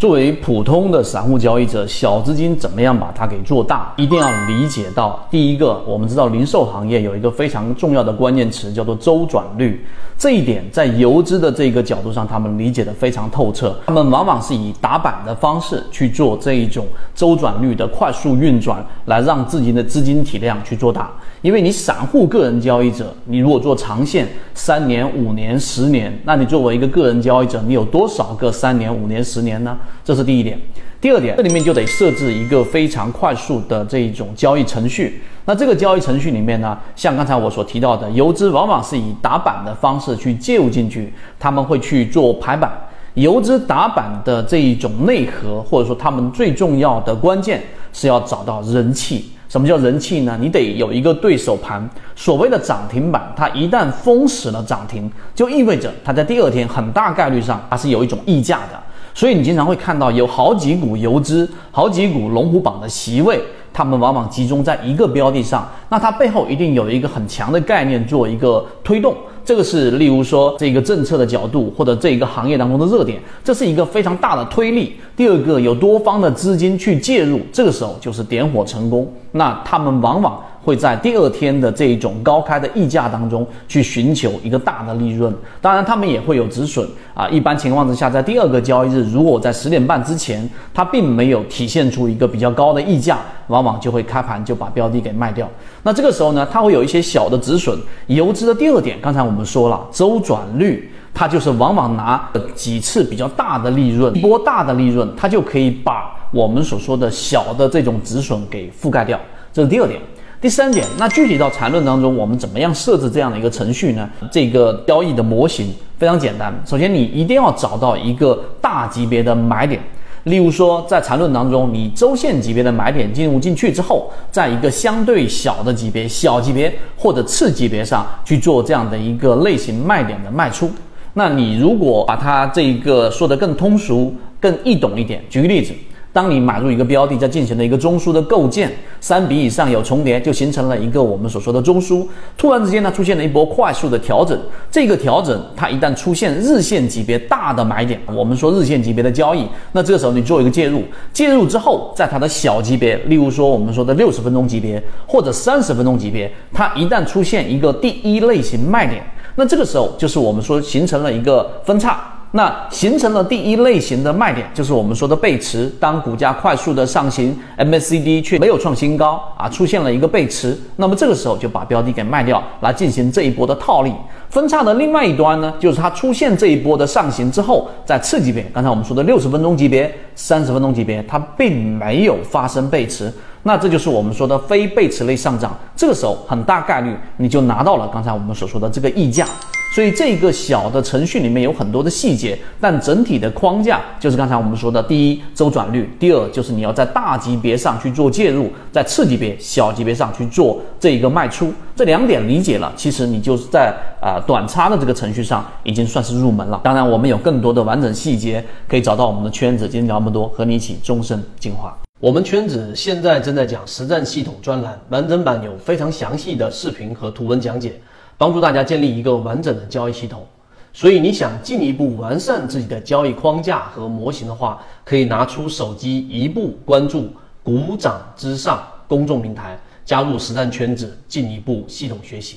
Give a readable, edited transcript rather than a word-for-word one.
作为普通的散户交易者，小资金怎么样把它给做大，一定要理解到，第一个，我们知道零售行业有一个非常重要的关键词叫做周转率，这一点在游资的这个角度上，他们理解的非常透彻，他们往往是以打板的方式去做这一种周转率的快速运转，来让自己的资金体量去做大。因为你散户个人交易者，你如果做长线3年、5年、10年，那你作为一个个人交易者，你有多少个3年、5年、10年呢？这是第一点。第二点，这里面就得设置一个非常快速的这一种交易程序。那这个交易程序里面呢，像刚才我所提到的，游资往往是以打板的方式去介入进去，他们会去做排版。游资打板的这一种内核，或者说他们最重要的关键是要找到人气。什么叫人气呢？你得有一个对手盘，所谓的涨停板，它一旦封死了涨停，就意味着它在第二天很大概率上它是有一种溢价的。所以你经常会看到有好几股游资、好几股龙虎榜的席位，他们往往集中在一个标的上，那它背后一定有一个很强的概念做一个推动。这个是例如说这个政策的角度，或者这一个行业当中的热点，这是一个非常大的推力。第二个，有多方的资金去介入，这个时候就是点火成功。那他们往往会在第二天的这一种高开的溢价当中去寻求一个大的利润，当然他们也会有止损啊。一般情况之下，在第二个交易日，如果在10点半之前它并没有体现出一个比较高的溢价，往往就会开盘就把标的给卖掉。那这个时候呢，它会有一些小的止损。游资的第二点，刚才我们说了，周转率，它就是往往拿几次比较大的利润，一波大的利润，它就可以把我们所说的小的这种止损给覆盖掉，这是第二点。第三点，那具体到缠论当中，我们怎么样设置这样的一个程序呢？这个交易的模型非常简单，首先你一定要找到一个大级别的买点。例如说，在缠论当中，你周线级别的买点进入进去之后，在一个相对小的级别、小级别或者次级别上去做这样的一个类型卖点的卖出。那你如果把它这一个说得更通俗、更易懂一点，举个例子，当你买入一个标的，在进行了一个中枢的构建，3笔以上有重叠，就形成了一个我们所说的中枢。突然之间呢，出现了一波快速的调整，这个调整它一旦出现日线级别大的买点，我们说日线级别的交易，那这个时候你做一个介入，介入之后，在它的小级别，例如说我们说的60分钟级别或者30分钟级别，它一旦出现一个第一类型卖点，那这个时候就是我们说形成了一个分叉。那形成了第一类型的卖点，就是我们说的背驰。当股价快速的上行 ，MACD 却没有创新高啊，出现了一个背驰，那么这个时候就把标的给卖掉，来进行这一波的套利。分叉的另外一端呢，就是它出现这一波的上行之后，在次级别，刚才我们说的60分钟级别、30分钟级别，它并没有发生背驰。那这就是我们说的非背驰类上涨，这个时候很大概率你就拿到了刚才我们所说的这个溢价。所以这个小的程序里面有很多的细节，但整体的框架就是刚才我们说的，第一，周转率，第二，就是你要在大级别上去做介入，在次级别、小级别上去做这一个卖出。这2点理解了，其实你就是在短差的这个程序上已经算是入门了。当然我们有更多的完整细节可以找到我们的圈子。今天聊那么多，和你一起终身进化。我们圈子现在正在讲实战系统专栏，完整版有非常详细的视频和图文讲解，帮助大家建立一个完整的交易系统。所以你想进一步完善自己的交易框架和模型的话，可以拿出手机一步关注股掌之上公众平台，加入实战圈子，进一步系统学习。